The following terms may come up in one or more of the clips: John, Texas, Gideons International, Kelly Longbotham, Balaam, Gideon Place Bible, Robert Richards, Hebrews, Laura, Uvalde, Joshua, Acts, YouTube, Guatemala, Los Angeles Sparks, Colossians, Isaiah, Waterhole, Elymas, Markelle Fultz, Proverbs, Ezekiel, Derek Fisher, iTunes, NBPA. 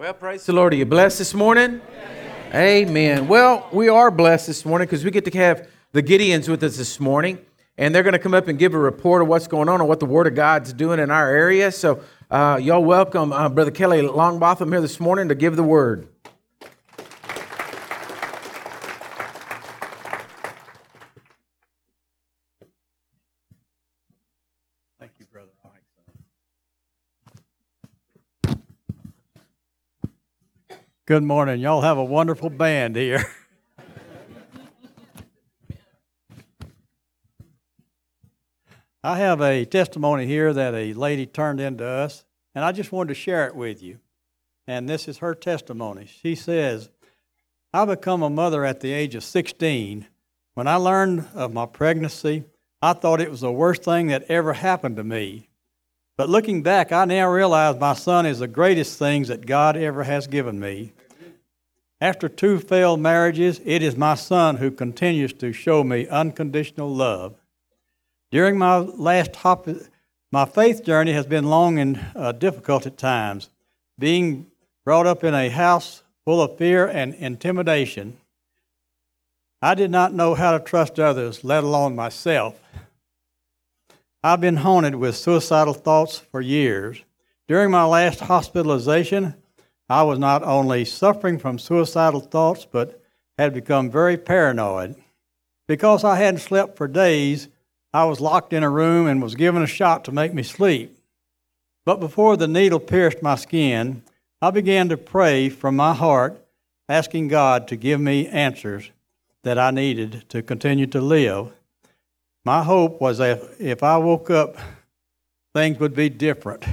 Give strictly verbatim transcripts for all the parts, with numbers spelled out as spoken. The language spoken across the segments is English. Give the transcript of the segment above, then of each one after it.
Well, praise the Lord. Are you blessed this morning? Amen. Amen. Well, we are blessed this morning because we get to have the Gideons with us this morning, and they're going to come up and give a report of what's going on and what the Word of God's doing in our area. So uh, y'all welcome uh, Brother Kelly Longbotham here this morning to give the Word. Good morning. Y'all have a wonderful band here. I have a testimony here that a lady turned into us, and I just wanted to share it with you. And this is her testimony. She says, I became a mother at the age of sixteen. When I learned of my pregnancy, I thought it was the worst thing that ever happened to me. But looking back, I now realize my son is the greatest thing that God ever has given me. After two failed marriages, it is my son who continues to show me unconditional love. During my last hop, my faith journey has been long and uh, difficult at times, being brought up in a house full of fear and intimidation. I did not know how to trust others, let alone myself. I've been haunted with suicidal thoughts for years. During my last hospitalization, I was not only suffering from suicidal thoughts, but had become very paranoid. Because I hadn't slept for days, I was locked in a room and was given a shot to make me sleep. But before the needle pierced my skin, I began to pray from my heart, asking God to give me answers that I needed to continue to live. My hope was that if I woke up, things would be different.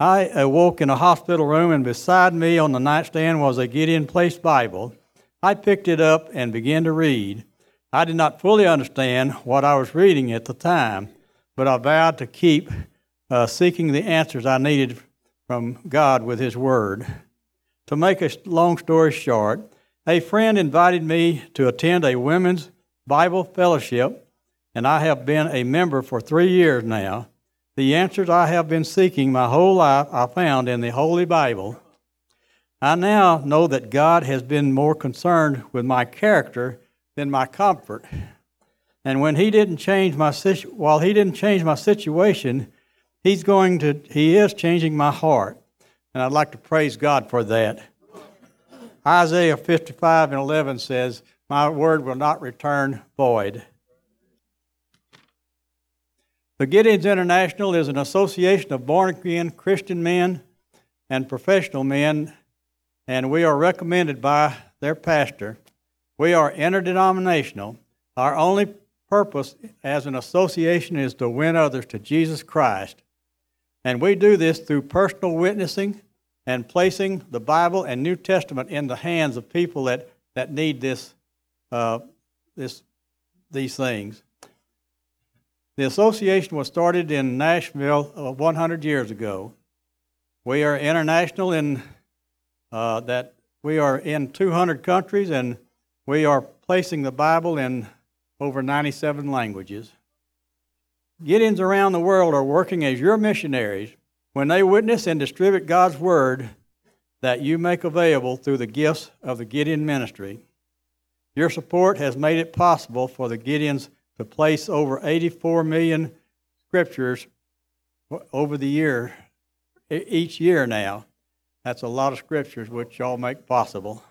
I awoke in a hospital room, and beside me on the nightstand was a Gideon Place Bible. I picked it up and began to read. I did not fully understand what I was reading at the time, but I vowed to keep uh, seeking the answers I needed from God with His Word. To make a long story short, a friend invited me to attend a women's Bible Fellowship, and I have been a member for three years now. The answers I have been seeking my whole life I found in the Holy Bible. I now know that God has been more concerned with my character than my comfort. And when He didn't change my situ- while He didn't change my situation, He's going to He is changing my heart, and I'd like to praise God for that. Isaiah fifty-five and eleven says, My word will not return void. The Gideons International is an association of born-again Christian men and professional men, and we are recommended by their pastor. We are interdenominational. Our only purpose as an association is to win others to Jesus Christ. And we do this through personal witnessing and placing the Bible and New Testament in the hands of people that, that need this. Uh, this, these things. The association was started in Nashville uh, one hundred years ago. We are international in uh, that we are in two hundred countries, and we are placing the Bible in over ninety-seven languages. Gideons around the world are working as your missionaries when they witness and distribute God's Word that you make available through the gifts of the Gideon ministry. Your support has made it possible for the Gideons to place over eighty-four million scriptures over the year, each year now. That's a lot of scriptures which y'all make possible.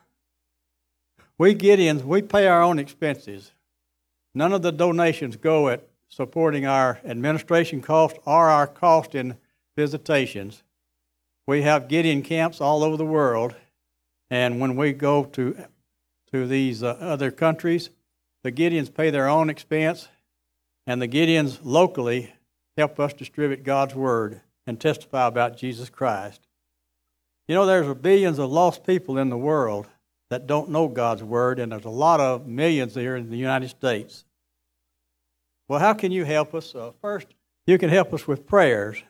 We Gideons, we pay our own expenses. None of the donations go at supporting our administration costs or our cost in visitations. We have Gideon camps all over the world, and when we go to to these uh, other countries, the Gideons pay their own expense, and the Gideons locally help us distribute God's Word and testify about Jesus Christ. You know, there's billions of lost people in the world that don't know God's Word, and there's a lot of millions here in the United States. Well, how can you help us? Uh, first, you can help us with prayers.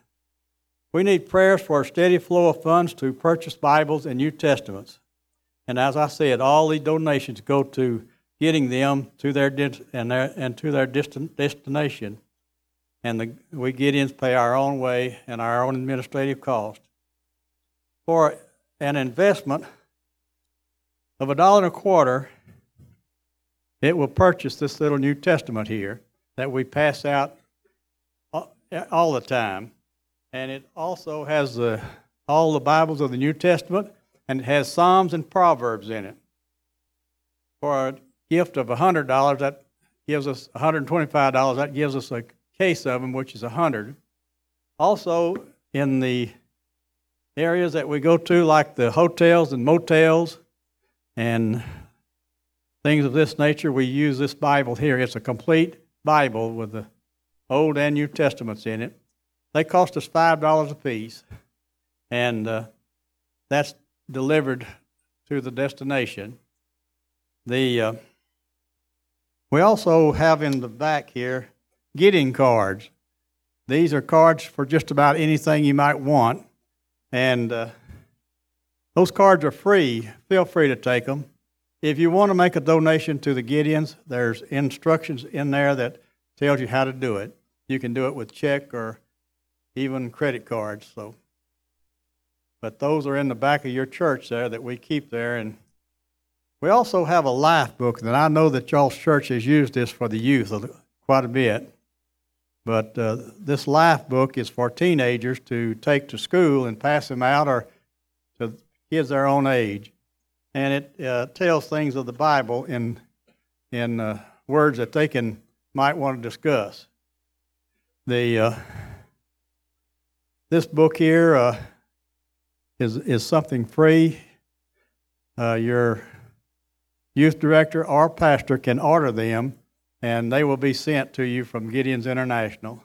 We need prayers for a steady flow of funds to purchase Bibles and New Testaments. And as I said, all the donations go to getting them to their and their and to their distant destination. And the, we Gideons pay our own way and our own administrative cost. For an investment of a dollar and a quarter, it will purchase this little New Testament here that we pass out all the time. And it also has the, all the Bibles of the New Testament, and it has Psalms and Proverbs in it. For a gift of one hundred dollars, that gives us one hundred twenty-five dollars. That gives us a case of them, which is one hundred dollars. Also, in the areas that we go to, like the hotels and motels and things of this nature, we use this Bible here. It's a complete Bible with the Old and New Testaments in it. They cost us five dollars a piece, and uh, that's delivered to the destination. The uh, we also have in the back here Gideon cards. These are cards for just about anything you might want, and uh, those cards are free. Feel free to take them. If you want to make a donation to the Gideons, there's instructions in there that tells you how to do it. You can do it with check or even credit cards. So, but those are in the back of your church there that we keep there. And we also have a life book that I know that y'all's church has used this for the youth quite a bit. But uh, this life book is for teenagers to take to school and pass them out, or to kids their own age. And it uh, tells things of the Bible in in uh, words that they can might want to discuss. The uh, This book here uh, is is something free. Uh, your youth director or pastor can order them, and they will be sent to you from Gideons International.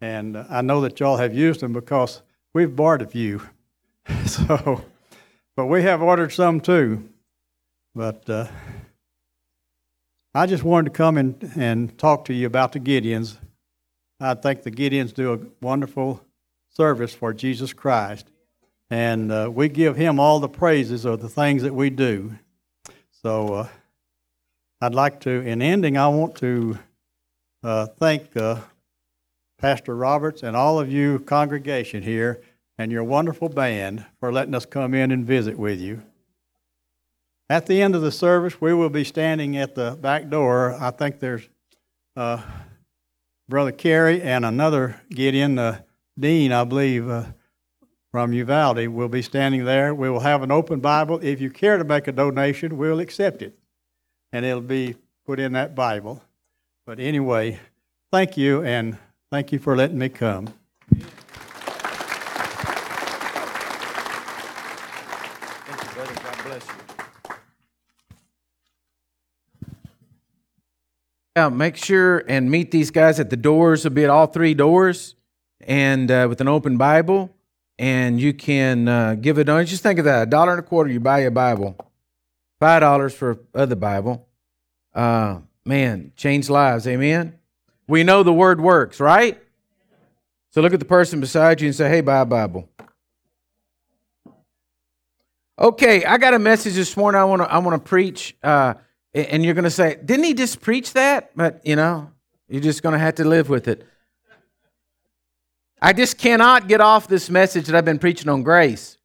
And uh, I know that y'all have used them because we've bought a few. So, but we have ordered some too. But uh, I just wanted to come and, and talk to you about the Gideons. I think the Gideons do a wonderful service for Jesus Christ, and uh, we give him all the praises of the things that we do. So uh, I'd like to, in ending, I want to uh, thank uh, Pastor Roberts and all of you congregation here and your wonderful band for letting us come in and visit with you. At the end of the service, we will be standing at the back door. I think there's uh, Brother Kerry and another Gideon, uh, Dean, I believe, uh, from Uvalde, will be standing there. We will have an open Bible. If you care to make a donation, we'll accept it, and it'll be put in that Bible. But anyway, thank you, and thank you for letting me come. Thank you, brother. God bless you. Yeah, make sure and meet these guys at the doors. It'll be at all three doors. And uh, with an open Bible, and you can uh, give a donation. Just think of that: a dollar and a quarter, you buy a Bible. Five dollars for other Bible. Uh, man, change lives. Amen. We know the word works, right? So look at the person beside you and say, "Hey, buy a Bible." Okay, I got a message this morning. I want to. I want to preach, uh, and you're going to say, "Didn't he just preach that?" But you know, you're just going to have to live with it. I just cannot get off this message that I've been preaching on grace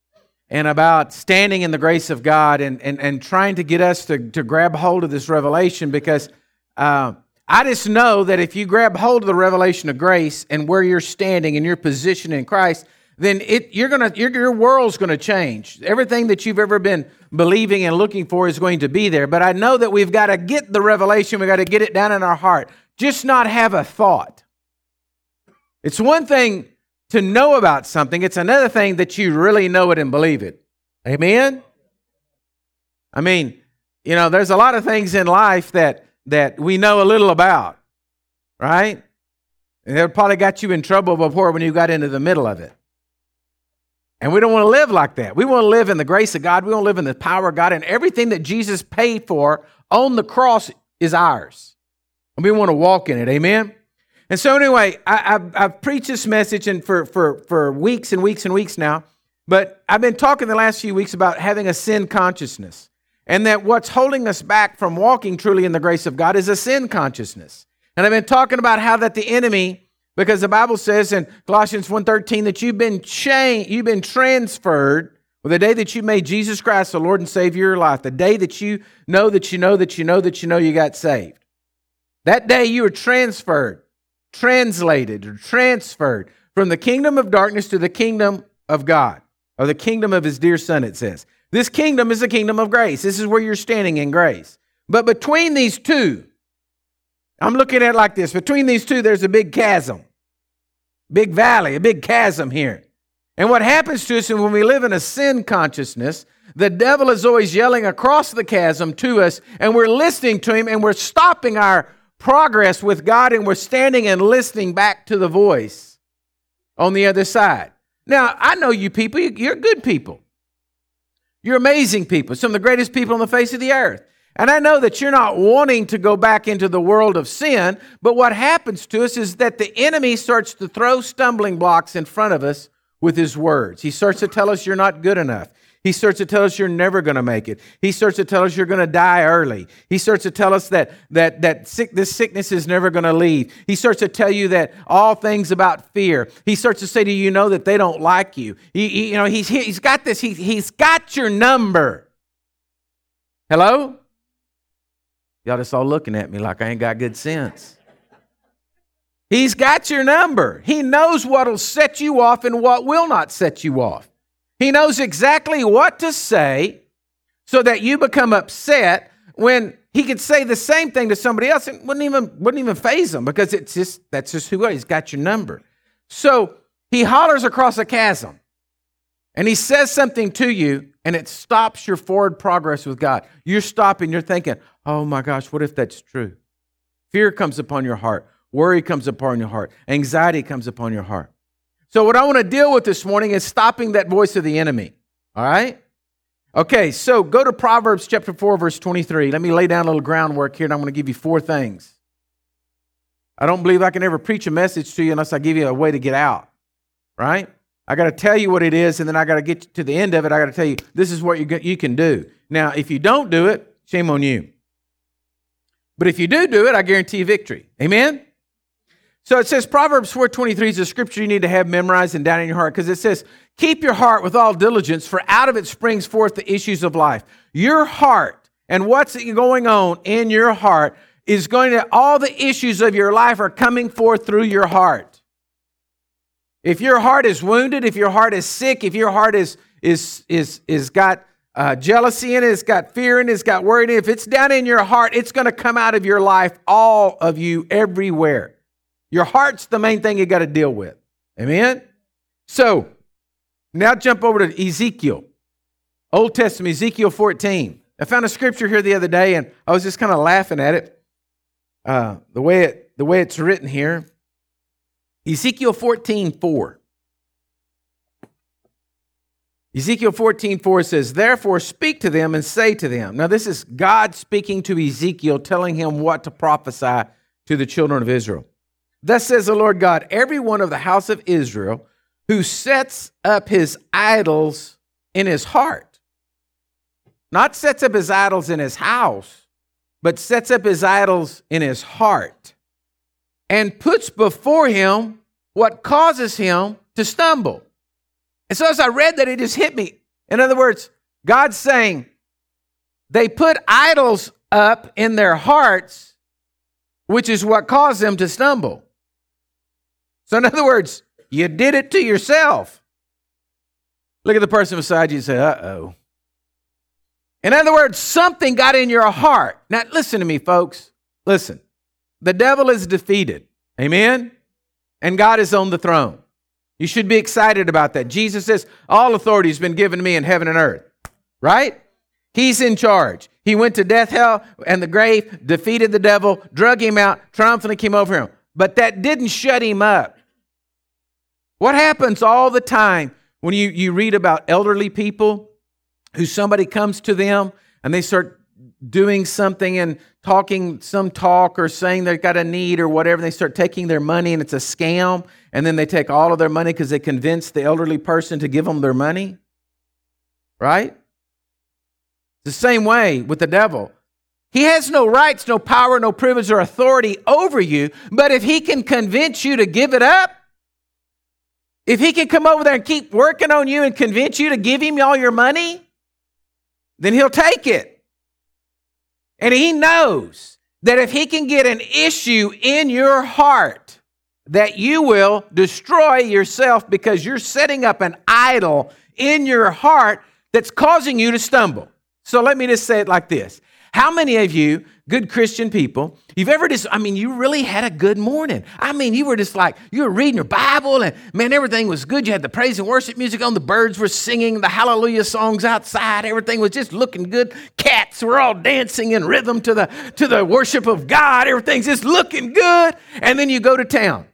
and about standing in the grace of God, and and, and trying to get us to, to grab hold of this revelation, because uh, I just know that if you grab hold of the revelation of grace and where you're standing and your position in Christ, then it you're gonna your, your world's gonna change. Everything that you've ever been believing and looking for is going to be there. But I know that we've got to get the revelation. We've got to get it down in our heart. Just not have a thought. It's one thing to know about something. It's another thing that you really know it and believe it. Amen? I mean, you know, there's a lot of things in life that that we know a little about, right? And it probably got you in trouble before when you got into the middle of it. And we don't want to live like that. We want to live in the grace of God. We want to live in the power of God. And everything that Jesus paid for on the cross is ours. And we want to walk in it. Amen? And so anyway, I, I've, I've preached this message and for, for, for weeks and weeks and weeks now, but I've been talking the last few weeks about having a sin consciousness, and that what's holding us back from walking truly in the grace of God is a sin consciousness. And I've been talking about how that the enemy, because the Bible says in Colossians one thirteen that you've been changed, you've been transferred Well, the day that you made Jesus Christ the Lord and Savior of your life, the day that you know that you know that you know that you know you got saved, that day you were transferred, translated, or transferred from the kingdom of darkness to the kingdom of God, or the kingdom of His dear Son, it says. This kingdom is the kingdom of grace. This is where you're standing in grace. But between these two, I'm looking at it like this. Between these two, there's a big chasm, big valley, a big chasm here. And what happens to us is when we live in a sin consciousness, the devil is always yelling across the chasm to us, and we're listening to him, and we're stopping our progress with God, and we're standing and listening back to the voice on the other side. Now, I know you people, you're good people. You're amazing people, some of the greatest people on the face of the earth. And I know that you're not wanting to go back into the world of sin, but what happens to us is that the enemy starts to throw stumbling blocks in front of us with his words. He starts to tell us you're not good enough. He starts to tell us you're never going to make it. He starts to tell us you're going to die early. He starts to tell us that that that sick, this sickness is never going to leave. He starts to tell you that all things about fear. He starts to say to you, you know, that they don't like you. He, he, you know, he's he's got this. He, he's got your number. Hello? Y'all just all looking at me like I ain't got good sense. He's got your number. He knows what'll set you off and what will not set you off. He knows exactly what to say so that you become upset when he could say the same thing to somebody else and wouldn't even wouldn't even faze them, because it's just that's just who he is. He's got your number. So he hollers across a chasm and he says something to you, and it stops your forward progress with God. You're stopping, you're thinking, oh my gosh, what if that's true? Fear comes upon your heart. Worry comes upon your heart. Anxiety comes upon your heart. So what I want to deal with this morning is stopping that voice of the enemy. All right? Okay, so go to Proverbs chapter four, verse twenty-three. Let me lay down a little groundwork here, and I'm going to give you four things. I don't believe I can ever preach a message to you unless I give you a way to get out. Right? I got to tell you what it is, and then I got to get to the end of it. I got to tell you, this is what you can do. Now, if you don't do it, shame on you. But if you do do it, I guarantee victory. Amen? So it says Proverbs four twenty-three is a scripture you need to have memorized and down in your heart, because it says, keep your heart with all diligence, for out of it springs forth the issues of life. Your heart and what's going on in your heart is going to, all the issues of your life are coming forth through your heart. If your heart is wounded, if your heart is sick, if your heart is is is is got uh, jealousy in it, it's got fear in it, it's got worry in it, if it's down in your heart, it's going to come out of your life, all of you, everywhere. Your heart's the main thing you got to deal with. Amen? So, now jump over to Ezekiel. Old Testament, Ezekiel fourteen. I found a scripture here the other day, and I was just kind of laughing at it, uh, the way it, the way it's written here. Ezekiel fourteen four. Ezekiel fourteen four says, therefore speak to them and say to them. Now this is God speaking to Ezekiel, telling him what to prophesy to the children of Israel. Thus says the Lord God, every one of the house of Israel who sets up his idols in his heart, not sets up his idols in his house, but sets up his idols in his heart, and puts before him what causes him to stumble. And so as I read that, it just hit me. In other words, God's saying they put idols up in their hearts, which is what caused them to stumble. So in other words, you did it to yourself. Look at the person beside you and say, uh-oh. In other words, something got in your heart. Now, listen to me, folks. Listen. The devil is defeated. Amen? And God is on the throne. You should be excited about that. Jesus says, all authority has been given to me in heaven and earth. Right? He's in charge. He went to death, hell, and the grave, defeated the devil, drug him out, triumphantly came over him. But that didn't shut him up. What happens all the time when you, you read about elderly people who somebody comes to them and they start doing something and talking some talk or saying they've got a need or whatever, and they start taking their money and it's a scam, and then they take all of their money because they convinced the elderly person to give them their money? Right? The same way with the devil. He has no rights, no power, no privilege or authority over you, but if he can convince you to give it up, If he can come over there and keep working on you and convince you to give him all your money, then he'll take it. And he knows that if he can get an issue in your heart, that you will destroy yourself because you're setting up an idol in your heart that's causing you to stumble. So let me just say it like this. How many of you, good Christian people, you've ever just, I mean, you really had a good morning. I mean, you were just like, you were reading your Bible and man, everything was good. You had the praise and worship music on. The birds were singing the hallelujah songs outside. Everything was just looking good. Cats were all dancing in rhythm to the, to the worship of God. Everything's just looking good. And then you go to town.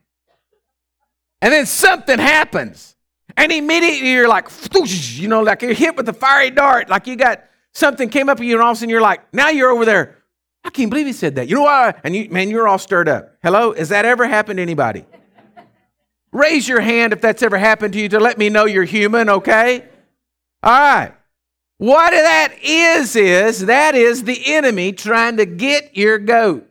And then something happens. And immediately you're like, you know, like you're hit with a fiery dart. Like you got something came up to you and all of a sudden you're like, now you're over there. I can't believe he said that. You know why? And you, man, you're all stirred up. Hello? Has that ever happened to anybody? Raise your hand if that's ever happened to you to let me know you're human, okay? All right. What that is, is that is the enemy trying to get your goat.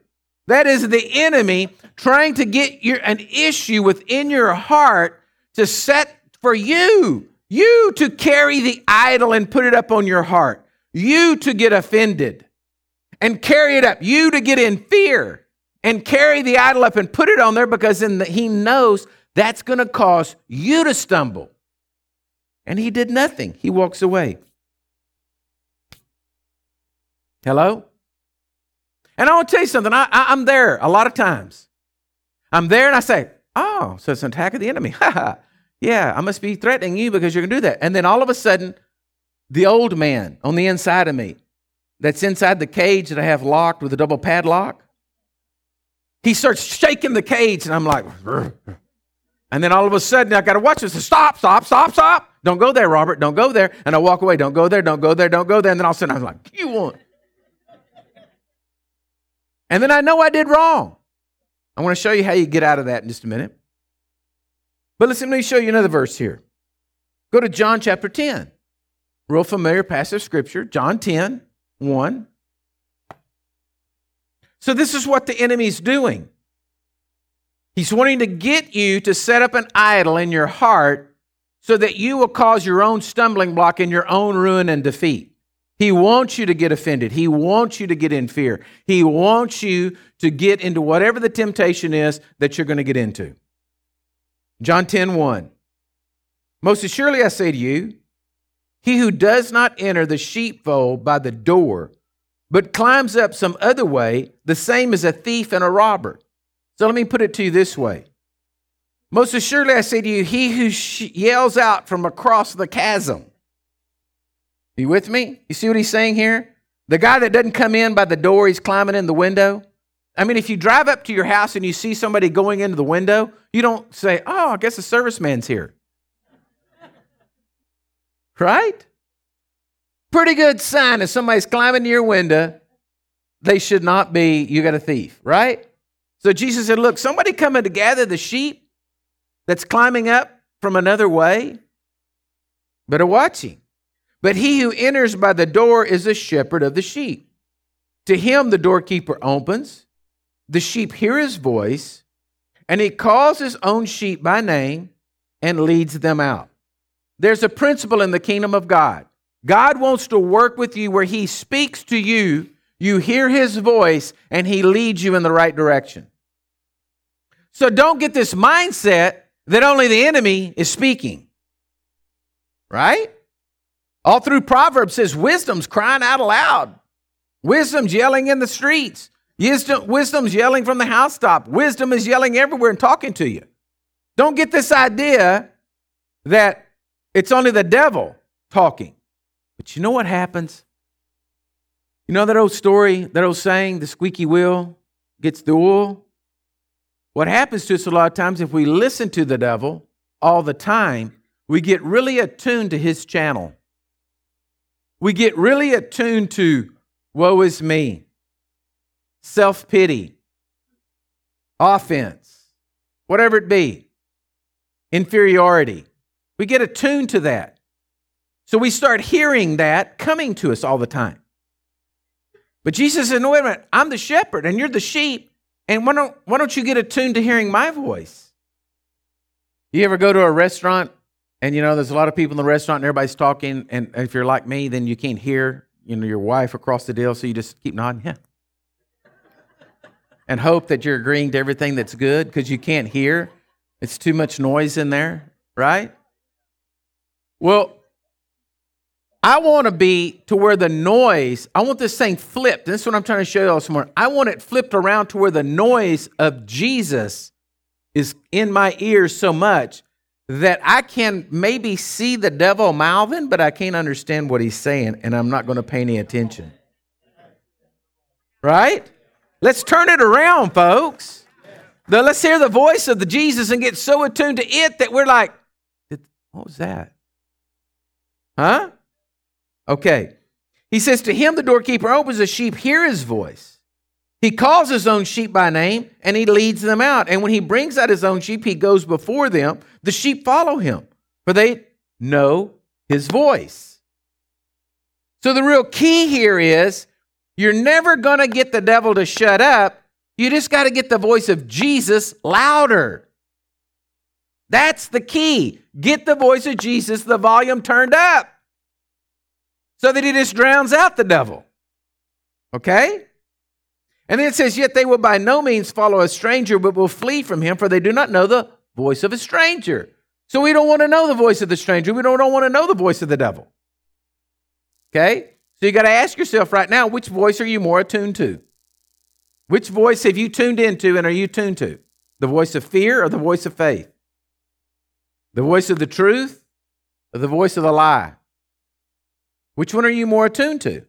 That is the enemy trying to get your an issue within your heart to set for you, you to carry the idol and put it up on your heart, you to get offended and carry it up, you to get in fear and carry the idol up and put it on there because then the, he knows that's going to cause you to stumble. And he did nothing. He walks away. Hello? And I want to tell you something. I, I, I'm there a lot of times. I'm there and I say, oh, so it's an attack of the enemy. Yeah, I must be threatening you because you're going to do that. And then all of a sudden, the old man on the inside of me that's inside the cage that I have locked with a double padlock, he starts shaking the cage and I'm like, burr. And then all of a sudden, I got to watch this. Stop, stop, stop, stop. Don't go there, Robert. Don't go there. And I walk away. Don't go there. Don't go there. Don't go there. And then all of a sudden, I'm like, you won't. And then I know I did wrong. I want to show you how you get out of that in just a minute. But listen, let me show you another verse here. Go to John chapter ten. Real familiar passage of scripture. John ten, one. So this is what the enemy's doing. He's wanting to get you to set up an idol in your heart so that you will cause your own stumbling block and your own ruin and defeat. He wants you to get offended. He wants you to get in fear. He wants you to get into whatever the temptation is that you're going to get into. John ten, one. Most assuredly I say to you, he who does not enter the sheepfold by the door, but climbs up some other way, the same as a thief and a robber. So let me put it to you this way. Most assuredly I say to you, he who sh- yells out from across the chasm. You with me? You see what he's saying here? The guy that doesn't come in by the door, he's climbing in the window. I mean, if you drive up to your house and you see somebody going into the window, you don't say, oh, I guess the serviceman's here. Right? Pretty good sign if somebody's climbing to your window, they should not be, you got a thief, right? So Jesus said, look, somebody coming to gather the sheep that's climbing up from another way, better watch him. But he who enters by the door is the shepherd of the sheep. To him the doorkeeper opens, the sheep hear his voice, and he calls his own sheep by name and leads them out. There's a principle in the kingdom of God. God wants to work with you where he speaks to you, you hear his voice, and he leads you in the right direction. So don't get this mindset that only the enemy is speaking. Right? All through Proverbs says wisdom's crying out aloud. Wisdom's yelling in the streets. Wisdom, wisdom's yelling from the housetop. Wisdom is yelling everywhere and talking to you. Don't get this idea that it's only the devil talking. But you know what happens? You know that old story, that old saying, the squeaky wheel gets the oil? What happens to us a lot of times if we listen to the devil all the time, we get really attuned to his channel. We get really attuned to woe is me, self-pity, offense, whatever it be, inferiority. We get attuned to that. So we start hearing that coming to us all the time. But Jesus said, no, wait a minute, I'm the shepherd and you're the sheep. And why don't, why don't you get attuned to hearing my voice? You ever go to a restaurant and, you know, there's a lot of people in the restaurant and everybody's talking. And if you're like me, then you can't hear, you know, your wife across the deal. So you just keep nodding. Yeah. And hope that you're agreeing to everything that's good because you can't hear. It's too much noise in there, right? Well, I want to be to where the noise, I want this thing flipped. This is what I'm trying to show you all this morning. I want it flipped around to where the noise of Jesus is in my ears so much that I can maybe see the devil mouthing, but I can't understand what he's saying, and I'm not going to pay any attention. Right? Let's turn it around, folks. The, let's hear the voice of the Jesus and get so attuned to it that we're like, what was that? Huh? Okay. He says, to him the doorkeeper opens, the sheep hear his voice. He calls his own sheep by name and he leads them out. And when he brings out his own sheep, he goes before them. The sheep follow him, for they know his voice. So the real key here is you're never going to get the devil to shut up. You just got to get the voice of Jesus louder. That's the key. Get the voice of Jesus, the volume turned up, so that he just drowns out the devil. Okay? And then it says, yet they will by no means follow a stranger, but will flee from him, for they do not know the voice of a stranger. So we don't want to know the voice of the stranger. We don't, don't want to know the voice of the devil. Okay? So you got to ask yourself right now, which voice are you more attuned to? Which voice have you tuned into and are you tuned to? The voice of fear or the voice of faith? The voice of the truth or the voice of the lie? Which one are you more attuned to?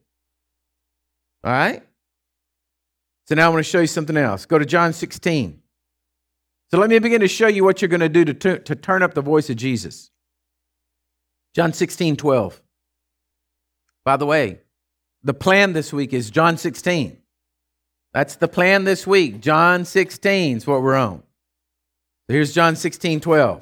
All right? So now I want to show you something else. Go to John sixteen. So let me begin to show you what you're going to do to, t- to turn up the voice of Jesus. John sixteen, twelve. By the way, the plan this week is John sixteen. That's the plan this week. John sixteen is what we're on. So here's John sixteen, twelve.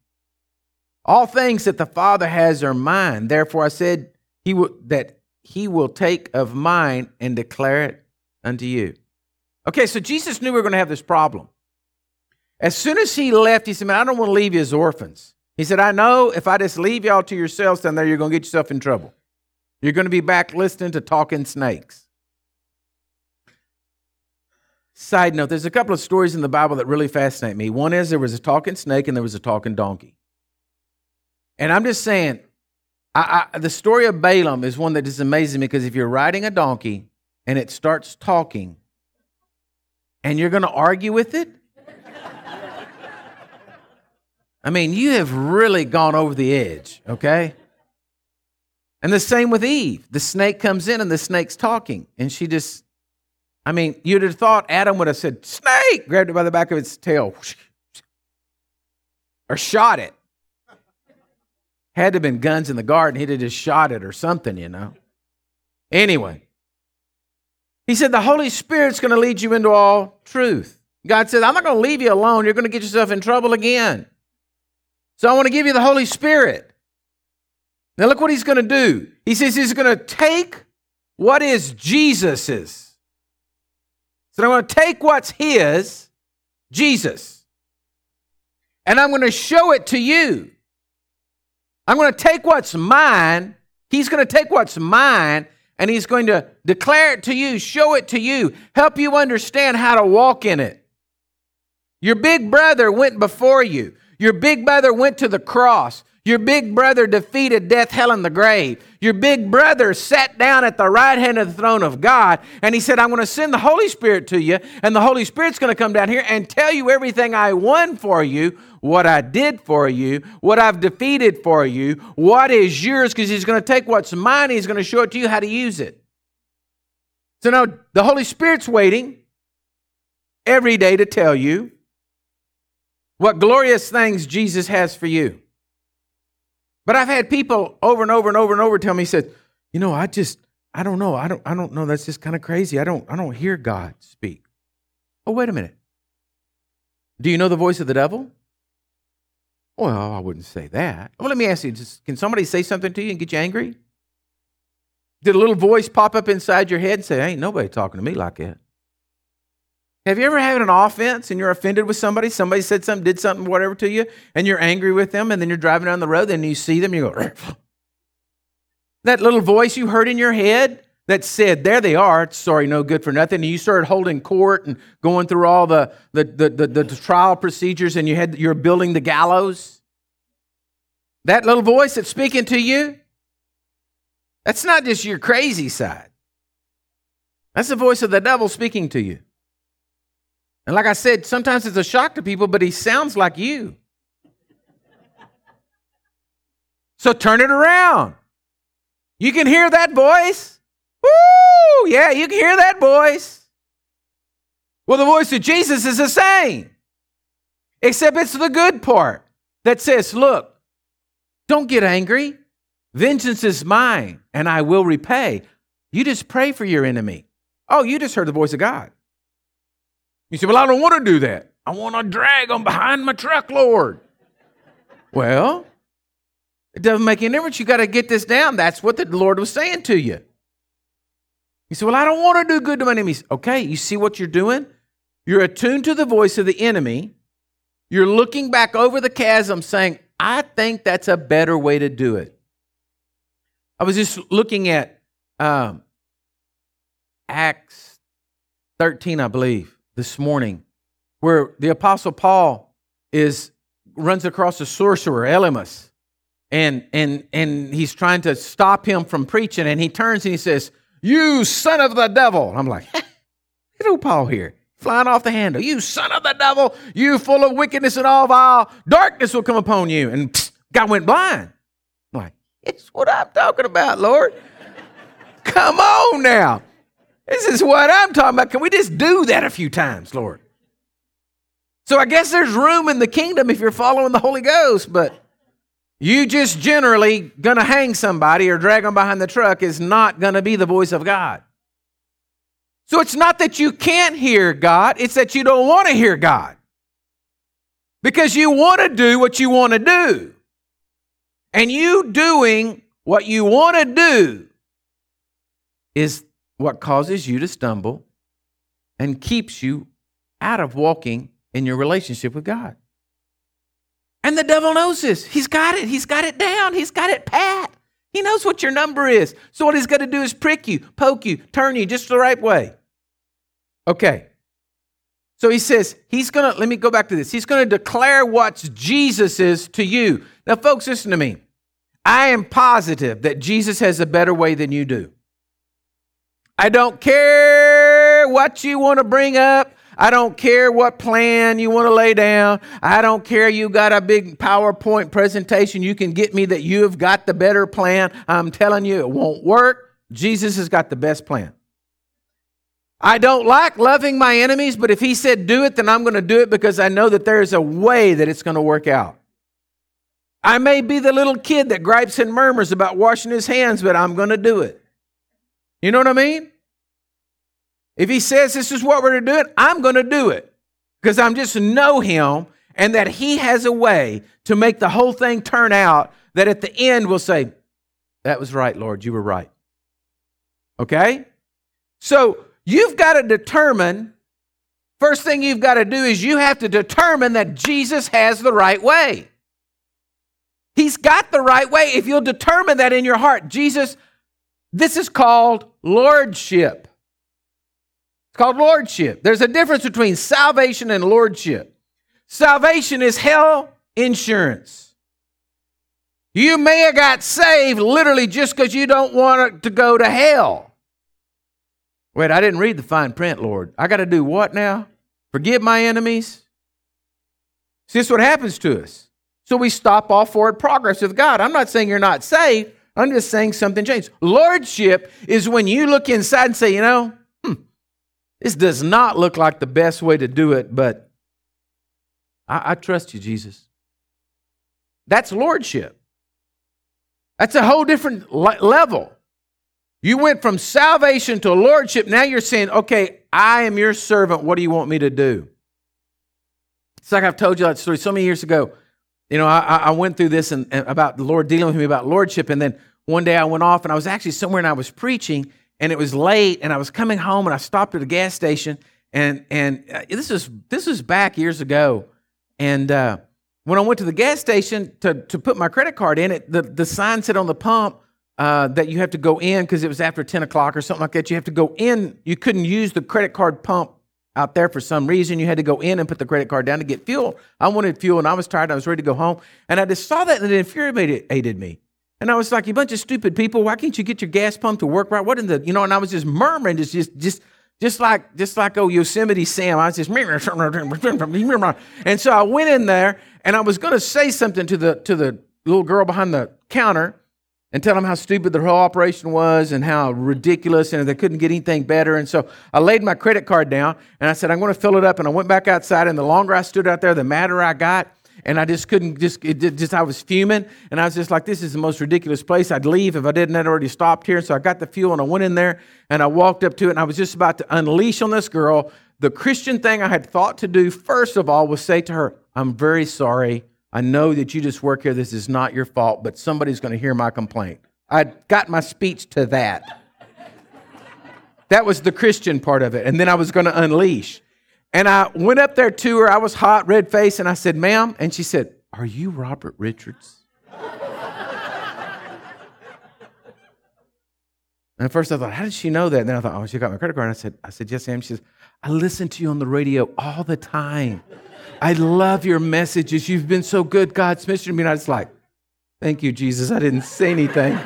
All things that the Father has are mine. Therefore, I said he will, that he will take of mine and declare it unto you. Okay, so Jesus knew we were going to have this problem. As soon as he left, he said, man, I don't want to leave you as orphans. He said, I know if I just leave y'all to yourselves down there, you're going to get yourself in trouble. You're going to be back listening to talking snakes. Side note, there's a couple of stories in the Bible that really fascinate me. One is there was a talking snake and there was a talking donkey. And I'm just saying, I, I, the story of Balaam is one that just amazes me, because if you're riding a donkey and it starts talking and you're going to argue with it, I mean, you have really gone over the edge, okay? And the same with Eve. The snake comes in and the snake's talking, and she just, I mean, you'd have thought Adam would have said, snake, grabbed it by the back of its tail or shot it. Had to have been guns in the garden. He'd have just shot it or something, you know. Anyway, he said, the Holy Spirit's going to lead you into all truth. God said, I'm not going to leave you alone. You're going to get yourself in trouble again. So I want to give you the Holy Spirit. Now look what he's going to do. He says he's going to take what is Jesus's. So I'm going to take what's his, Jesus, and I'm going to show it to you. I'm going to take what's mine. He's going to take what's mine, and he's going to declare it to you, show it to you, help you understand how to walk in it. Your big brother went before you. Your big brother went to the cross. Your big brother defeated death, hell, and the grave. Your big brother sat down at the right hand of the throne of God, and he said, I'm going to send the Holy Spirit to you, and the Holy Spirit's going to come down here and tell you everything I won for you, what I did for you, what I've defeated for you, what is yours, because he's going to take what's mine, he's going to show it to you how to use it. So now the Holy Spirit's waiting every day to tell you what glorious things Jesus has for you. But I've had people over and over and over and over tell me, said, you know, I just, I don't know. I don't, I don't know. That's just kind of crazy. I don't, I don't hear God speak. Oh, wait a minute. Do you know the voice of the devil? Well, I wouldn't say that. Well, let me ask you, just, can somebody say something to you and get you angry? Did a little voice pop up inside your head and say, ain't nobody talking to me like that? Have you ever had an offense and you're offended with somebody? Somebody said something, did something, whatever to you, and you're angry with them, and then you're driving down the road, and you see them, you go, that little voice you heard in your head that said, there they are, sorry, no good for nothing, and you started holding court and going through all the, the, the, the, the trial procedures, and you had, you're building the gallows. That little voice that's speaking to you, that's not just your crazy side. That's the voice of the devil speaking to you. And like I said, sometimes it's a shock to people, but he sounds like you. So turn it around. You can hear that voice. Woo! Yeah, you can hear that voice. Well, the voice of Jesus is the same, except it's the good part that says, look, don't get angry. Vengeance is mine, and I will repay. You just pray for your enemy. Oh, you just heard the voice of God. You say, well, I don't want to do that. I want to drag them behind my truck, Lord. Well, it doesn't make any difference. You got to get this down. That's what the Lord was saying to you. You say, well, I don't want to do good to my enemies. Okay, you see what you're doing? You're attuned to the voice of the enemy. You're looking back over the chasm saying, I think that's a better way to do it. I was just looking at um, Acts thirteen, I believe, this morning, where the Apostle Paul is runs across a sorcerer, Elymas, and and and he's trying to stop him from preaching, and he turns and he says, "You son of the devil!" And I'm like, "Look at old Paul here, flying off the handle. You son of the devil! You full of wickedness and all vile darkness will come upon you." And psst, God went blind. I'm like, it's what I'm talking about, Lord. Come on now. This is what I'm talking about. Can we just do that a few times, Lord? So I guess there's room in the kingdom if you're following the Holy Ghost, but you just generally going to hang somebody or drag them behind the truck is not going to be the voice of God. So it's not that you can't hear God. It's that you don't want to hear God because you want to do what you want to do. And you doing what you want to do is what causes you to stumble and keeps you out of walking in your relationship with God. And the devil knows this. He's got it. He's got it down. He's got it pat. He knows what your number is. So what he's going to do is prick you, poke you, turn you just the right way. Okay. So he says, he's going to, let me go back to this. He's going to declare what Jesus is to you. Now, folks, listen to me. I am positive that Jesus has a better way than you do. I don't care what you want to bring up. I don't care what plan you want to lay down. I don't care you got a big PowerPoint presentation. You can get me that you have got the better plan. I'm telling you, it won't work. Jesus has got the best plan. I don't like loving my enemies, but if he said do it, then I'm going to do it because I know that there is a way that it's going to work out. I may be the little kid that gripes and murmurs about washing his hands, but I'm going to do it. You know what I mean? If he says this is what we're to do it, I'm going to do it because I'm just know him and that he has a way to make the whole thing turn out that at the end we'll say, that was right, Lord, you were right. Okay? So you've got to determine, first thing you've got to do is you have to determine that Jesus has the right way. He's got the right way. If you'll determine that in your heart, Jesus, this is called lordship. It's called lordship. There's a difference between salvation and lordship. Salvation is hell insurance. You may have got saved literally just because you don't want to go to hell. Wait, I didn't read the fine print, Lord. I got to do what now? Forgive my enemies? See, this is what happens to us. So we stop all forward progress with God. I'm not saying you're not saved. I'm just saying something changed. Lordship is when you look inside and say, you know, hmm, this does not look like the best way to do it, but I, I trust you, Jesus. That's lordship. That's a whole different le- level. You went from salvation to lordship. Now you're saying, okay, I am your servant. What do you want me to do? It's like I've told you that story so many years ago. You know, I, I went through this and, and about the Lord dealing with me about lordship. And then one day I went off and I was actually somewhere and I was preaching and it was late and I was coming home and I stopped at a gas station. And and this is this is back years ago. And uh, when I went to the gas station to, to put my credit card in, it the, the sign said on the pump, Uh, that you have to go in because it was after ten o'clock or something like that. You have to go in. You couldn't use the credit card pump out there for some reason. You had to go in and put the credit card down to get fuel. I wanted fuel and I was tired. I was ready to go home. And I just saw that and it infuriated me. And I was like, you bunch of stupid people. Why can't you get your gas pump to work right? What in the, you know, and I was just murmuring. It's just, just, just like, just like, oh, Yosemite Sam. I was just, and so I went in there and I was going to say something to the, to the little girl behind the counter and tell them how stupid their whole operation was and how ridiculous and they couldn't get anything better. And so I laid my credit card down and I said, I'm going to fill it up. And I went back outside and the longer I stood out there, the madder I got. And I just couldn't, just, it just, I was fuming. And I was just like, this is the most ridiculous place. I'd leave if I didn't, I'd already stopped here. So I got the fuel and I went in there and I walked up to it and I was just about to unleash on this girl. The Christian thing I had thought to do, first of all, was say to her, I'm very sorry. I know that you just work here. This is not your fault, but somebody's going to hear my complaint. I got my speech to that. That was the Christian part of it. And then I was going to unleash. And I went up there to her. I was hot, red faced, and I said, ma'am. And she said, are you Robert Richards? And at first I thought, how did she know that? And then I thought, oh, she got my credit card. And I said, I said, yes, ma'am. She says, I listen to you on the radio all the time. I love your messages. You've been so good. God's mission to me. And I was like, thank you, Jesus. I didn't say anything.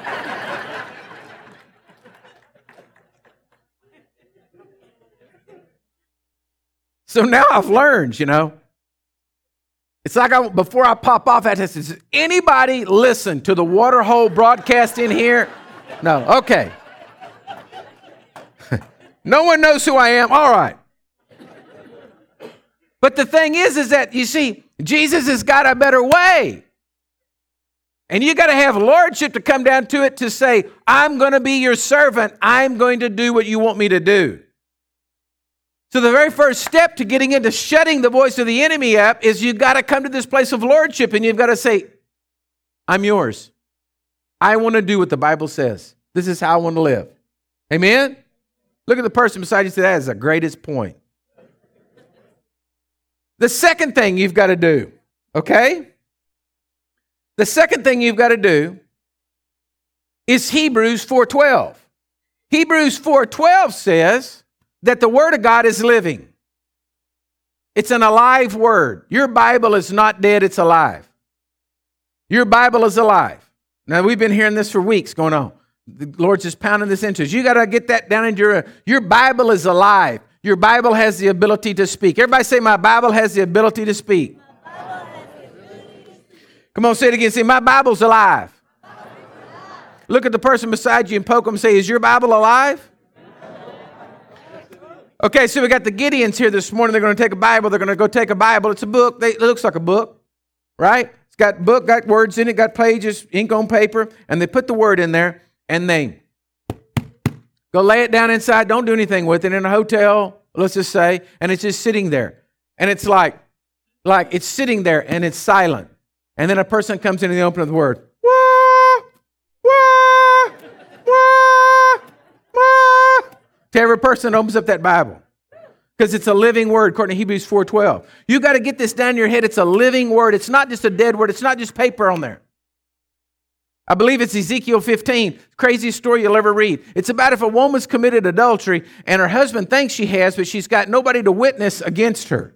So now I've learned, you know. It's like I, before I pop off, I just, does anybody listen to the Waterhole broadcast in here? No. Okay. No one knows who I am. All right. But the thing is, is that, you see, Jesus has got a better way. And you got to have lordship to come down to it to say, I'm going to be your servant. I'm going to do what you want me to do. So the very first step to getting into shutting the voice of the enemy up is you've got to come to this place of lordship and you've got to say, I'm yours. I want to do what the Bible says. This is how I want to live. Amen? Look at the person beside you and say, that is the greatest point. The second thing you've got to do, okay? The second thing you've got to do is Hebrews four twelve. Hebrews four twelve says that the Word of God is living. It's an alive Word. Your Bible is not dead, it's alive. Your Bible is alive. Now, we've been hearing this for weeks going on. The Lord's just pounding this into us. You got to get that down into your, your Bible is alive. Your Bible has the ability to speak. Everybody say, my Bible has the ability to speak. Come on, say it again. Say, my Bible's alive. My Bible's alive. Look at the person beside you and poke them and say, is your Bible alive? Okay, so we got the Gideons here this morning. They're going to take a Bible. They're going to go take a Bible. It's a book. They, it looks like a book, right? It's got book, got words in it, got pages, ink on paper, and they put the word in there and they go lay it down inside. Don't do anything with it in a hotel, let's just say, and it's just sitting there. And it's like, like it's sitting there and it's silent. And then a person comes in and they open up the word. Wah, wah, wah, wah. To every person that opens up that Bible. Because it's a living word, according to Hebrews four twelve. You got to get this down in your head. It's a living word. It's not just a dead word. It's not just paper on there. I believe it's Ezekiel fifteen, craziest story you'll ever read. It's about if a woman's committed adultery and her husband thinks she has, but she's got nobody to witness against her.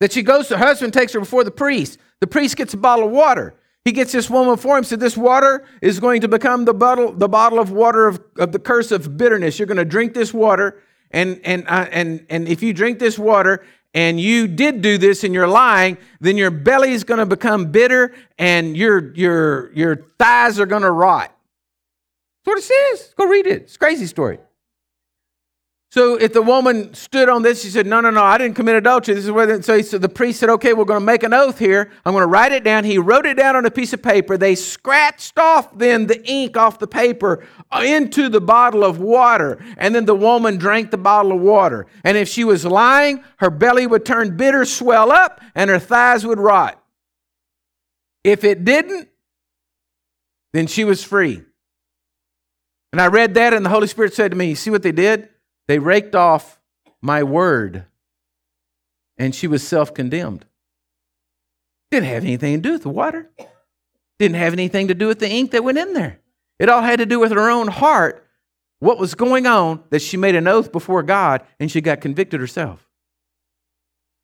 That she goes, her husband takes her before the priest. The priest gets a bottle of water. He gets this woman for him, said this water is going to become the bottle, the bottle of water of, of the curse of bitterness. You're going to drink this water, and and uh, and and if you drink this water, and you did do this and you're lying, then your belly is going to become bitter and your, your, your thighs are going to rot. That's what it says. Go read it. It's a crazy story. So if the woman stood on this, she said, no, no, no, I didn't commit adultery. This is where so, so the priest said, okay, we're going to make an oath here. I'm going to write it down. He wrote it down on a piece of paper. They scratched off then the ink off the paper into the bottle of water. And then the woman drank the bottle of water. And if she was lying, her belly would turn bitter, swell up, and her thighs would rot. If it didn't, then she was free. And I read that and the Holy Spirit said to me, see what they did? They raked off my word, and she was self-condemned. Didn't have anything to do with the water. Didn't have anything to do with the ink that went in there. It all had to do with her own heart, what was going on, that she made an oath before God, and she got convicted herself.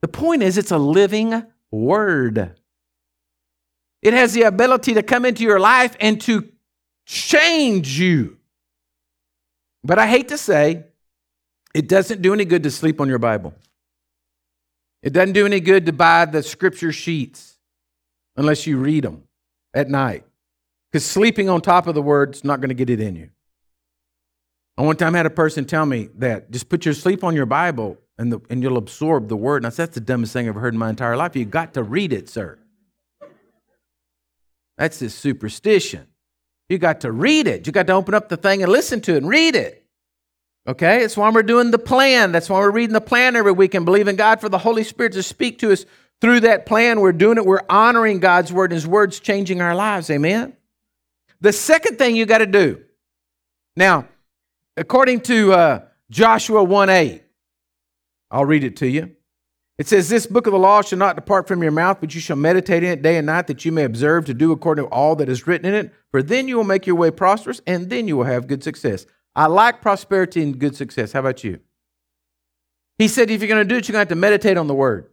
The point is, it's a living word. It has the ability to come into your life and to change you. But I hate to say, it doesn't do any good to sleep on your Bible. It doesn't do any good to buy the scripture sheets unless you read them at night, because sleeping on top of the word's not going to get it in you. I one time had a person tell me that just put your sleep on your Bible and, the, and you'll absorb the word. And I said, that's the dumbest thing I've heard in my entire life. You got to read it, sir. That's this superstition. You got to read it. You got to open up the thing and listen to it and read it. Okay, that's why we're doing the plan. That's why we're reading the plan every week and believing God for the Holy Spirit to speak to us through that plan. We're doing it. We're honoring God's word, and His word's changing our lives. Amen. The second thing you got to do now, according to uh, Joshua one eight, I'll read it to you. It says, "This book of the law shall not depart from your mouth, but you shall meditate in it day and night, that you may observe to do according to all that is written in it. For then you will make your way prosperous, and then you will have good success." I like prosperity and good success. How about you? He said, if you're going to do it, you're going to have to meditate on the word.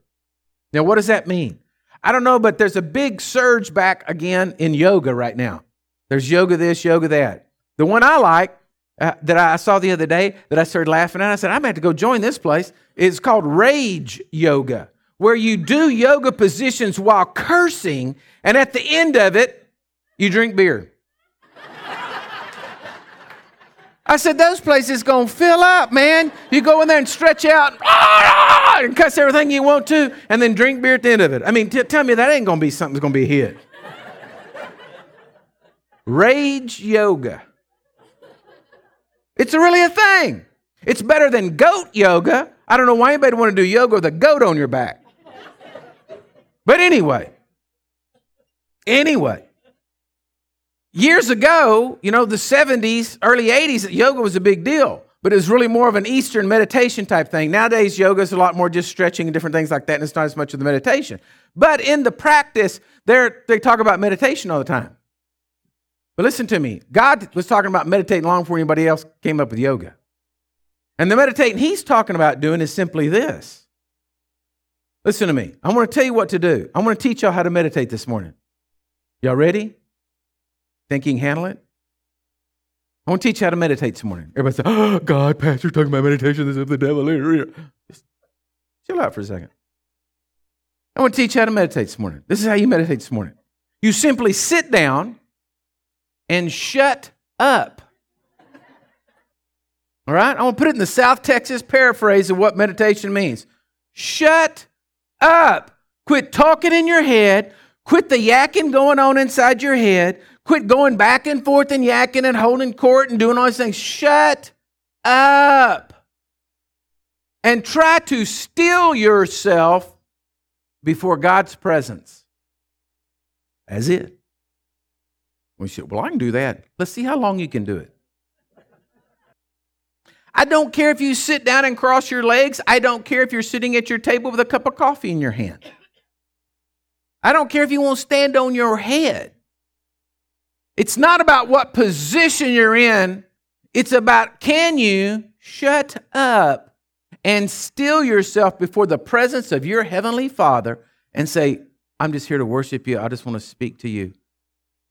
Now, what does that mean? I don't know, but there's a big surge back again in yoga right now. There's yoga this, yoga that. The one I like uh, that I saw the other day that I started laughing at, I said, I'm going to have to go join this place. It's called Rage Yoga, where you do yoga positions while cursing, and at the end of it, you drink beer. I said, those places going to fill up, man. You go in there and stretch out and cuss everything you want to and then drink beer at the end of it. I mean, t- tell me that ain't going to be something that's going to be a hit. Rage yoga. It's really a thing. It's better than goat yoga. I don't know why anybody would want to do yoga with a goat on your back. But anyway, anyway. Years ago, you know, the seventies, early eighties, yoga was a big deal, but it was really more of an Eastern meditation type thing. Nowadays, yoga is a lot more just stretching and different things like that, and it's not as much of the meditation. But in the practice, they talk about meditation all the time. But listen to me. God was talking about meditating long before anybody else came up with yoga. And the meditating he's talking about doing is simply this. Listen to me. I want to tell you what to do. I want to teach y'all how to meditate this morning. Y'all ready? Think you can handle it? I want to teach you how to meditate this morning. Everybody says, oh, God, Pastor, talking about meditation. This is the devil. Just chill out for a second. I want to teach you how to meditate this morning. This is how you meditate this morning. You simply sit down and shut up. All right? I want to put it in the South Texas paraphrase of what meditation means. Shut up. Quit talking in your head. Quit the yakking going on inside your head. Quit going back and forth and yakking and holding court and doing all these things. Shut up. And try to still yourself before God's presence. That's it. We should, well, I can do that. Let's see how long you can do it. I don't care if you sit down and cross your legs. I don't care if you're sitting at your table with a cup of coffee in your hand. I don't care if you won't stand on your head. It's not about what position you're in. It's about, can you shut up and still yourself before the presence of your heavenly Father and say, I'm just here to worship you. I just want to speak to you.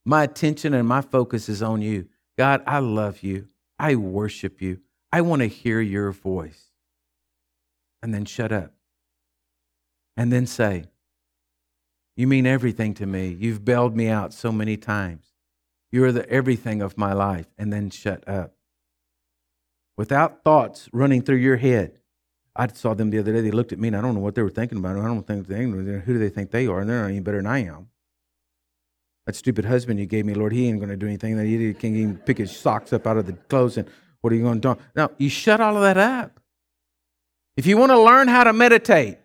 My attention and my focus is on you. God, I love you. I worship you. I want to hear your voice. And then shut up. And then say, you mean everything to me. You've bailed me out so many times. You are the everything of my life, and then shut up. without thoughts running through your head. I saw them the other day. They looked at me, and I don't know what they were thinking about. I don't think they who do they think they are? And they're not any better than I am. That stupid husband you gave me, Lord, he ain't going to do anything. That he can't even pick his socks up out of the clothes. And what are you going to do? Now, you shut all of that up. If you want to learn how to meditate,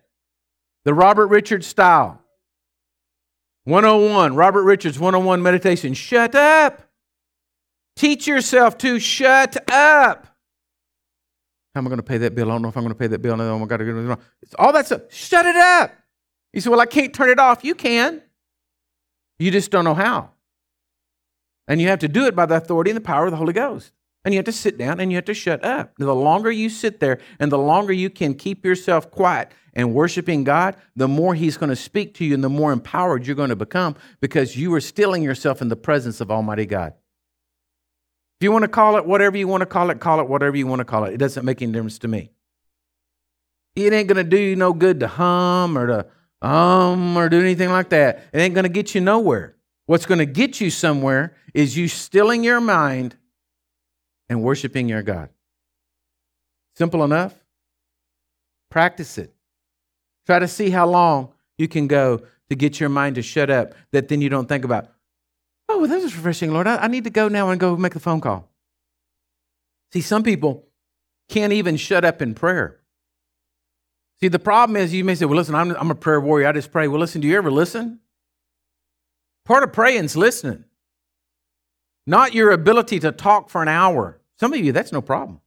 the Robert Richards style, one oh one, Robert Richards one oh one meditation. Shut up. Teach yourself to shut up. How am I going to pay that bill? I don't know if I'm going to pay that bill. I don't know if I'm going to get it wrong. It's all that stuff. Shut it up. You say, well, I can't turn it off. You can. You just don't know how. And you have to do it by the authority and the power of the Holy Ghost. And you have to sit down and you have to shut up. The longer you sit there and the longer you can keep yourself quiet and worshiping God, the more He's going to speak to you and the more empowered you're going to become because you are stilling yourself in the presence of Almighty God. If you want to call it whatever you want to call it, call it whatever you want to call it. It doesn't make any difference to me. It ain't going to do you no good to hum or to um or do anything like that. It ain't going to get you nowhere. What's going to get you somewhere is you stilling your mind and worshiping your God. Simple enough. Practice it. Try to see how long you can go to get your mind to shut up that then you don't think about, oh, well, that was refreshing, Lord. I, I need to go now and go make the phone call. See, some people can't even shut up in prayer. See, the problem is you may say, well, listen, I'm, I'm a prayer warrior. I just pray. Well, listen, do you ever listen? Part of praying is listening. Not your ability to talk for an hour. Some of you, that's no problem.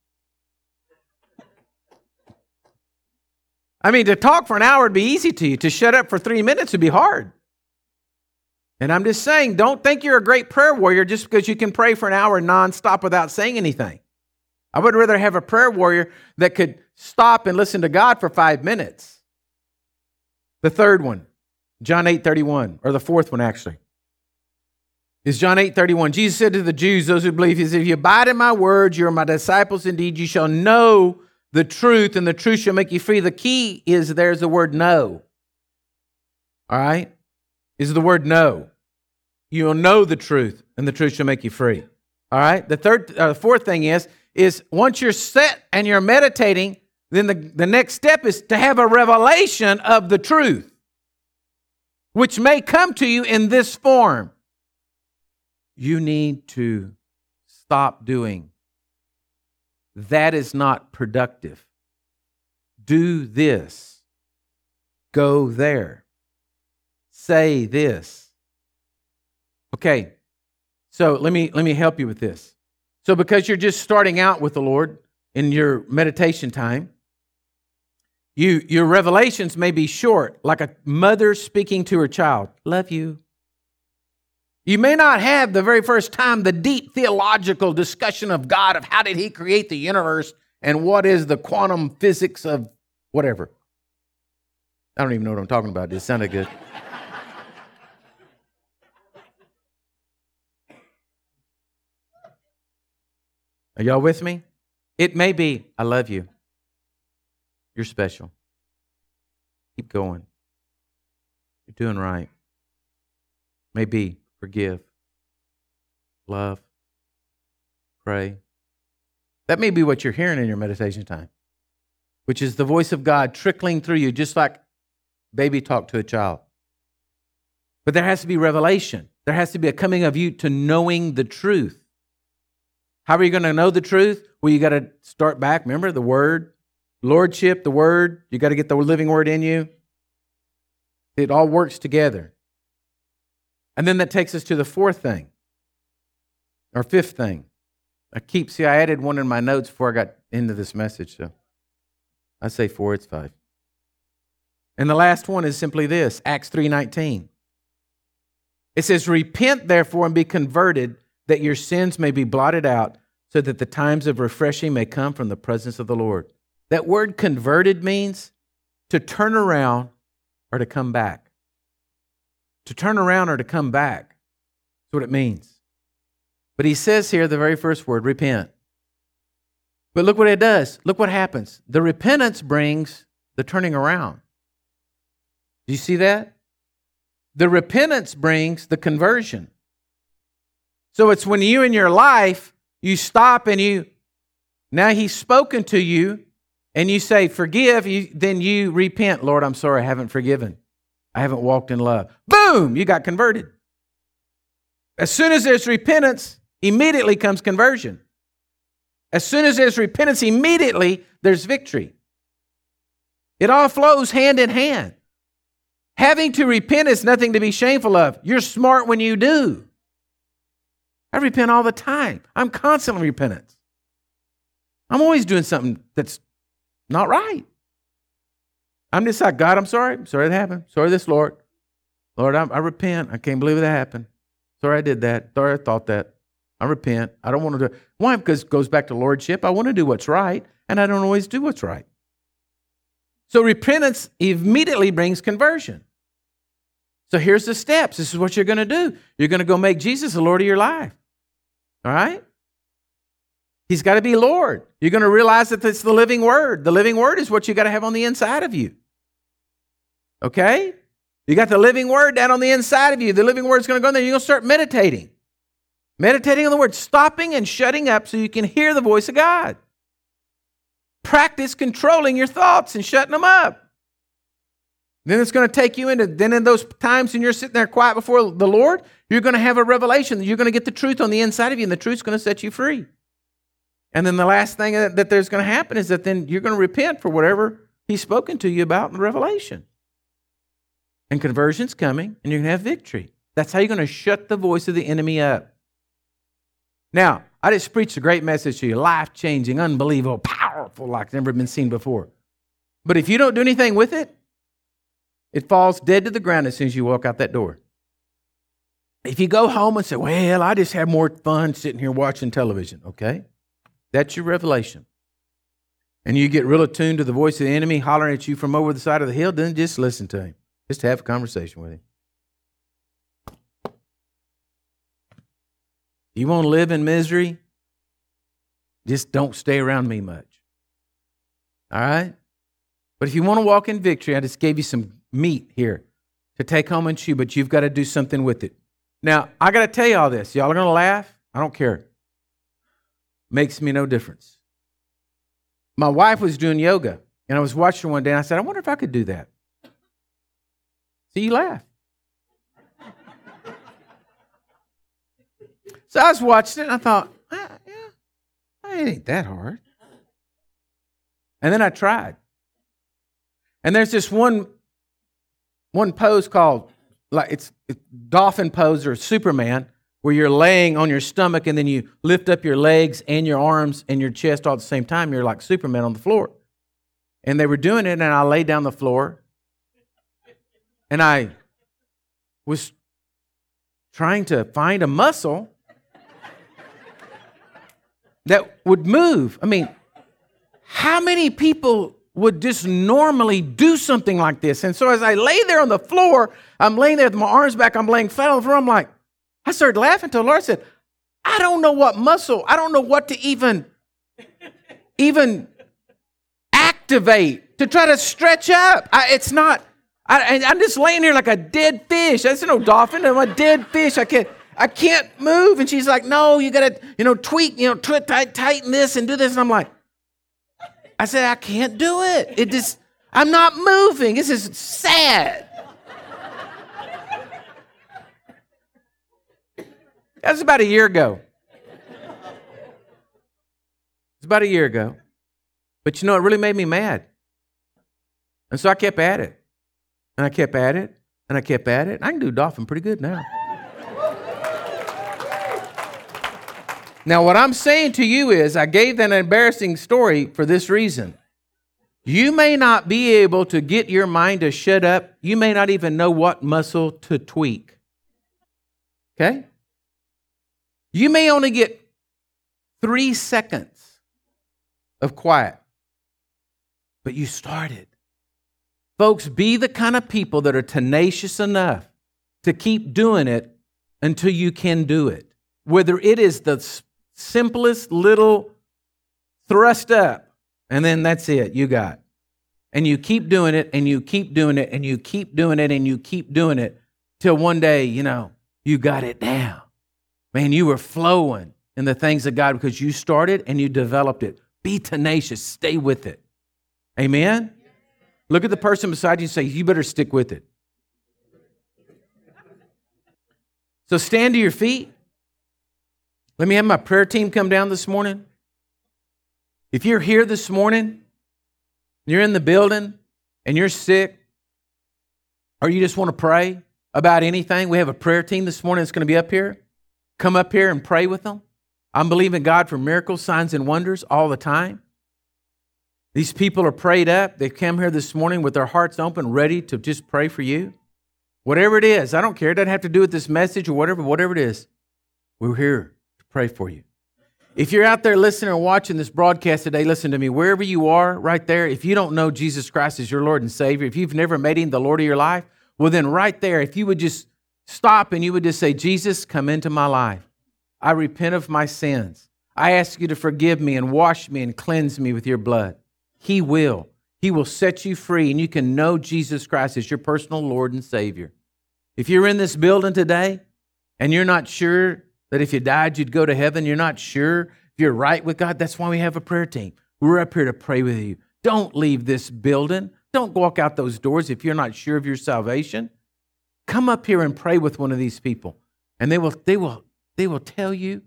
I mean, to talk for an hour would be easy to you. To shut up for three minutes would be hard. And I'm just saying, don't think you're a great prayer warrior just because you can pray for an hour nonstop without saying anything. I would rather have a prayer warrior that could stop and listen to God for five minutes. The third one, John eight thirty-one, or the fourth one actually. Is John eight thirty-one. Jesus said to the Jews, those who believe, He said, if you abide in my words, you are my disciples indeed. You shall know the truth, and the truth shall make you free. The key is there's the word know. All right? Is the word know. You'll know the truth, and the truth shall make you free. All right? The third, uh, fourth thing is, is once you're set and you're meditating, then the, the next step is to have a revelation of the truth, which may come to you in this form. You need to stop doing. That is not productive. Do this. Go there. Say this. Okay, so let me let me help you with this. So because you're just starting out with the Lord in your meditation time, you your revelations may be short, like a mother speaking to her child, love you. You may not have the very first time the deep theological discussion of God, of how did He create the universe and what is the quantum physics of whatever. I don't even know what I'm talking about. It sounded good. Are y'all with me? It may be, I love you. You're special. Keep going. You're doing right. Maybe. Forgive, love, pray. That may be what you're hearing in your meditation time, which is the voice of God trickling through you, just like baby talk to a child. But there has to be revelation. There has to be a coming of you to knowing the truth. How are you going to know the truth? Well, you got to start back. Remember the word, lordship, the word. You got to get the living word in you. It all works together. And then that takes us to the fourth thing, or fifth thing. I keep, see, I added one in my notes before I got into this message, so I say four, it's five. And the last one is simply this, Acts three nineteen. It says, repent, therefore, and be converted, that your sins may be blotted out, so that the times of refreshing may come from the presence of the Lord. That word converted means to turn around or to come back. To turn around or to come back. That's what it means. But He says here the very first word, repent. But look what it does. Look what happens. The repentance brings the turning around. Do you see that? The repentance brings the conversion. So it's when you in your life, you stop and you Now he's spoken to you, and you say, forgive, you, then you repent. Lord, I'm sorry, I haven't forgiven. I haven't walked in love. Boom, you got converted. As soon as there's repentance, immediately comes conversion. As soon as there's repentance, immediately there's victory. It all flows hand in hand. Having to repent is nothing to be shameful of. You're smart when you do. I repent all the time. I'm constantly repentant. I'm always doing something that's not right. I'm just like, God, I'm sorry. I'm sorry that happened. Sorry this, Lord. Lord, I, I repent. I can't believe that happened. Sorry I did that. Sorry I thought that. I repent. I don't want to do it. Why? Because it goes back to lordship. I want to do what's right, and I don't always do what's right. So repentance immediately brings conversion. So here's the steps. This is what you're going to do. You're going to go make Jesus the Lord of your life. All right? He's got to be Lord. You're going to realize that it's the living Word. The living Word is what you got to have on the inside of you. Okay? You got the living Word down on the inside of you. The living Word's going to go in there. You're going to start meditating. Meditating on the Word. Stopping and shutting up so you can hear the voice of God. Practice controlling your thoughts and shutting them up. Then it's going to take you into, then in those times when you're sitting there quiet before the Lord, you're going to have a revelation. You're going to get the truth on the inside of you, and the truth's going to set you free. And then the last thing that, that there's going to happen is that then you're going to repent for whatever He's spoken to you about in Revelation. And conversion's coming, and you're going to have victory. That's how you're going to shut the voice of the enemy up. Now, I just preached a great message to you, life-changing, unbelievable, powerful, like never been seen before. But if you don't do anything with it, it falls dead to the ground as soon as you walk out that door. If you go home and say, well, I just have more fun sitting here watching television, okay? That's your revelation. And you get real attuned to the voice of the enemy hollering at you from over the side of the hill, then just listen to him. Just have a conversation with him. You want to live in misery? Just don't stay around me much. All right? But if you want to walk in victory, I just gave you some meat here to take home and chew, but you've got to do something with it. Now, I got to tell you all this. Y'all are going to laugh. I don't care. Makes me no difference. My wife was doing yoga, and I was watching her one day, and I said, I wonder if I could do that. See, you laugh. So I was watching it, and I thought, ah, yeah, it ain't that hard. And then I tried. And there's this one One pose called, like it's, it's dolphin pose or Superman, where you're laying on your stomach and then you lift up your legs and your arms and your chest all at the same time. You're like Superman on the floor. And they were doing it, and I lay down the floor. And I was trying to find a muscle that would move. I mean, how many people would just normally do something like this? And so as I lay there on the floor, I'm laying there with my arms back, I'm laying flat on the floor, I'm like, I started laughing until Laura said, I don't know what muscle, I don't know what to even, even activate to try to stretch up. I, it's not, I, I'm just laying here like a dead fish. That's no dolphin, I'm a dead fish, I can't, I can't move. And she's like, no, you gotta, you know, tweak, you know, tw- t- tighten this and do this. And I'm like, I said, I can't do it. It just, I'm not moving. This is sad. That was about a year ago. It's about a year ago. But you know, it really made me mad. And so I kept at it. And I kept at it. And I kept at it. I can do dolphin pretty good now. Now, what I'm saying to you is, I gave that embarrassing story for this reason. You may not be able to get your mind to shut up. You may not even know what muscle to tweak. Okay? You may only get three seconds of quiet, but you started. Folks, be the kind of people that are tenacious enough to keep doing it until you can do it. Whether it is the simplest little thrust up, and then that's it, you got. And you keep doing it, and you keep doing it, and you keep doing it, and you keep doing it, till one day, you know, you got it down. Man, you were flowing in the things of God because you started and you developed it. Be tenacious. Stay with it. Amen? Look at the person beside you and say, you better stick with it. So stand to your feet. Let me have my prayer team come down this morning. If you're here this morning, you're in the building, and you're sick, or you just want to pray about anything, we have a prayer team this morning that's going to be up here. Come up here and pray with them. I'm believing God for miracles, signs, and wonders all the time. These people are prayed up. They've come here this morning with their hearts open, ready to just pray for you. Whatever it is, I don't care. It doesn't have to do with this message or whatever, whatever it is, we're here to pray for you. If you're out there listening or watching this broadcast today, listen to me. Wherever you are right there, if you don't know Jesus Christ as your Lord and Savior, if you've never made Him the Lord of your life, well then right there, if you would just stop and you would just say, Jesus, come into my life. I repent of my sins. I ask you to forgive me and wash me and cleanse me with your blood. He will. He will set you free, and you can know Jesus Christ as your personal Lord and Savior. If you're in this building today and you're not sure that if you died, you'd go to heaven, you're not sure if you're right with God, that's why we have a prayer team. We're up here to pray with you. Don't leave this building. Don't walk out those doors if you're not sure of your salvation. Come up here and pray with one of these people, and they will, they will, they will tell you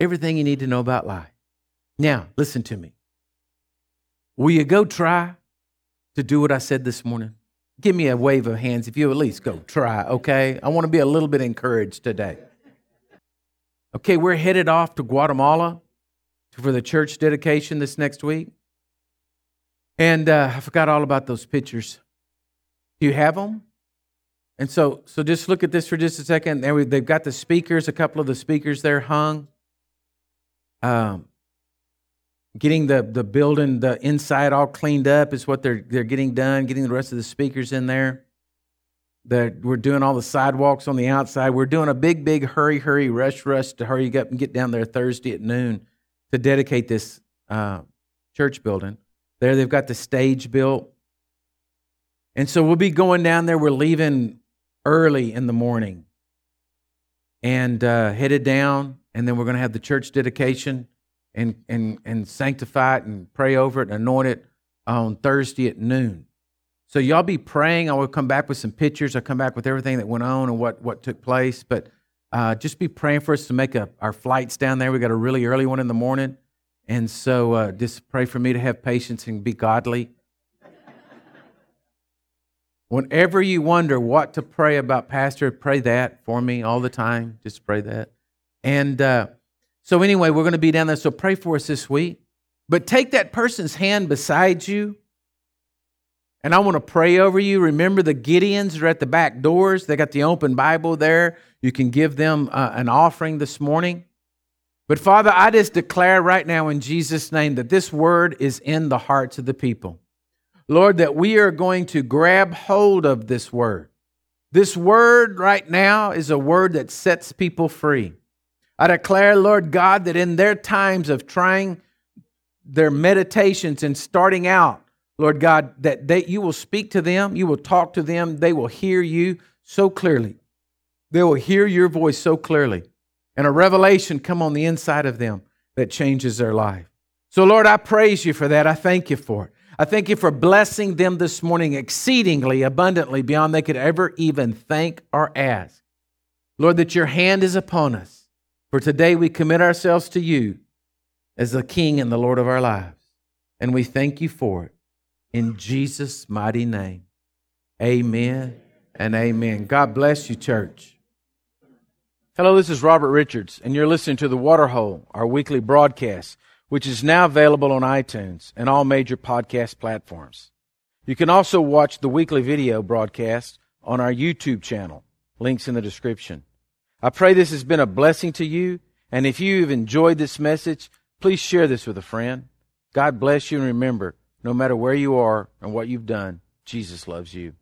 everything you need to know about life. Now, listen to me. Will you go try to do what I said this morning? Give me a wave of hands if you at least go try, okay? I want to be a little bit encouraged today. Okay, we're headed off to Guatemala for the church dedication this next week. And uh, I forgot all about those pictures. Do you have them? And so so just look at this for just a second. There we, they've got the speakers, a couple of the speakers there hung. Um. Getting the, the building, the inside all cleaned up is what they're they're getting done, getting the rest of the speakers in there. The, we're doing all the sidewalks on the outside. We're doing a big, big hurry, hurry, rush, rush to hurry up and get down there Thursday at noon to dedicate this uh, church building. There they've got the stage built. And so we'll be going down there. We're leaving early in the morning and uh, headed down, and then we're going to have the church dedication and and and sanctify it and pray over it and anoint it on Thursday at noon. So y'all be praying. I will come back with some pictures. I'll come back with everything that went on and what, what took place. But uh, just be praying for us to make a, our flights down there. We got a really early one in the morning. And so uh, just pray for me to have patience and be godly. Whenever you wonder what to pray about, Pastor, pray that for me all the time. Just pray that. And... Uh, So anyway, we're going to be down there, so pray for us this week. But take that person's hand beside you, and I want to pray over you. Remember, the Gideons are at the back doors. They got the open Bible there. You can give them uh, an offering this morning. But Father, I just declare right now in Jesus' name that this word is in the hearts of the people. Lord, that we are going to grab hold of this word. This word right now is a word that sets people free. I declare, Lord God, that in their times of trying their meditations and starting out, Lord God, that they, you will speak to them, you will talk to them, they will hear you so clearly. They will hear your voice so clearly. And a revelation come on the inside of them that changes their life. So, Lord, I praise you for that. I thank you for it. I thank you for blessing them this morning exceedingly, abundantly, beyond they could ever even think or ask. Lord, that your hand is upon us. For today we commit ourselves to you as the King and the Lord of our lives. And we thank you for it. In Jesus' mighty name. Amen and amen. God bless you, church. Hello, this is Robert Richards, and you're listening to The Waterhole, our weekly broadcast, which is now available on iTunes and all major podcast platforms. You can also watch the weekly video broadcast on our YouTube channel. Links in the description. I pray this has been a blessing to you, and if you've enjoyed this message, please share this with a friend. God bless you, and remember, no matter where you are and what you've done, Jesus loves you.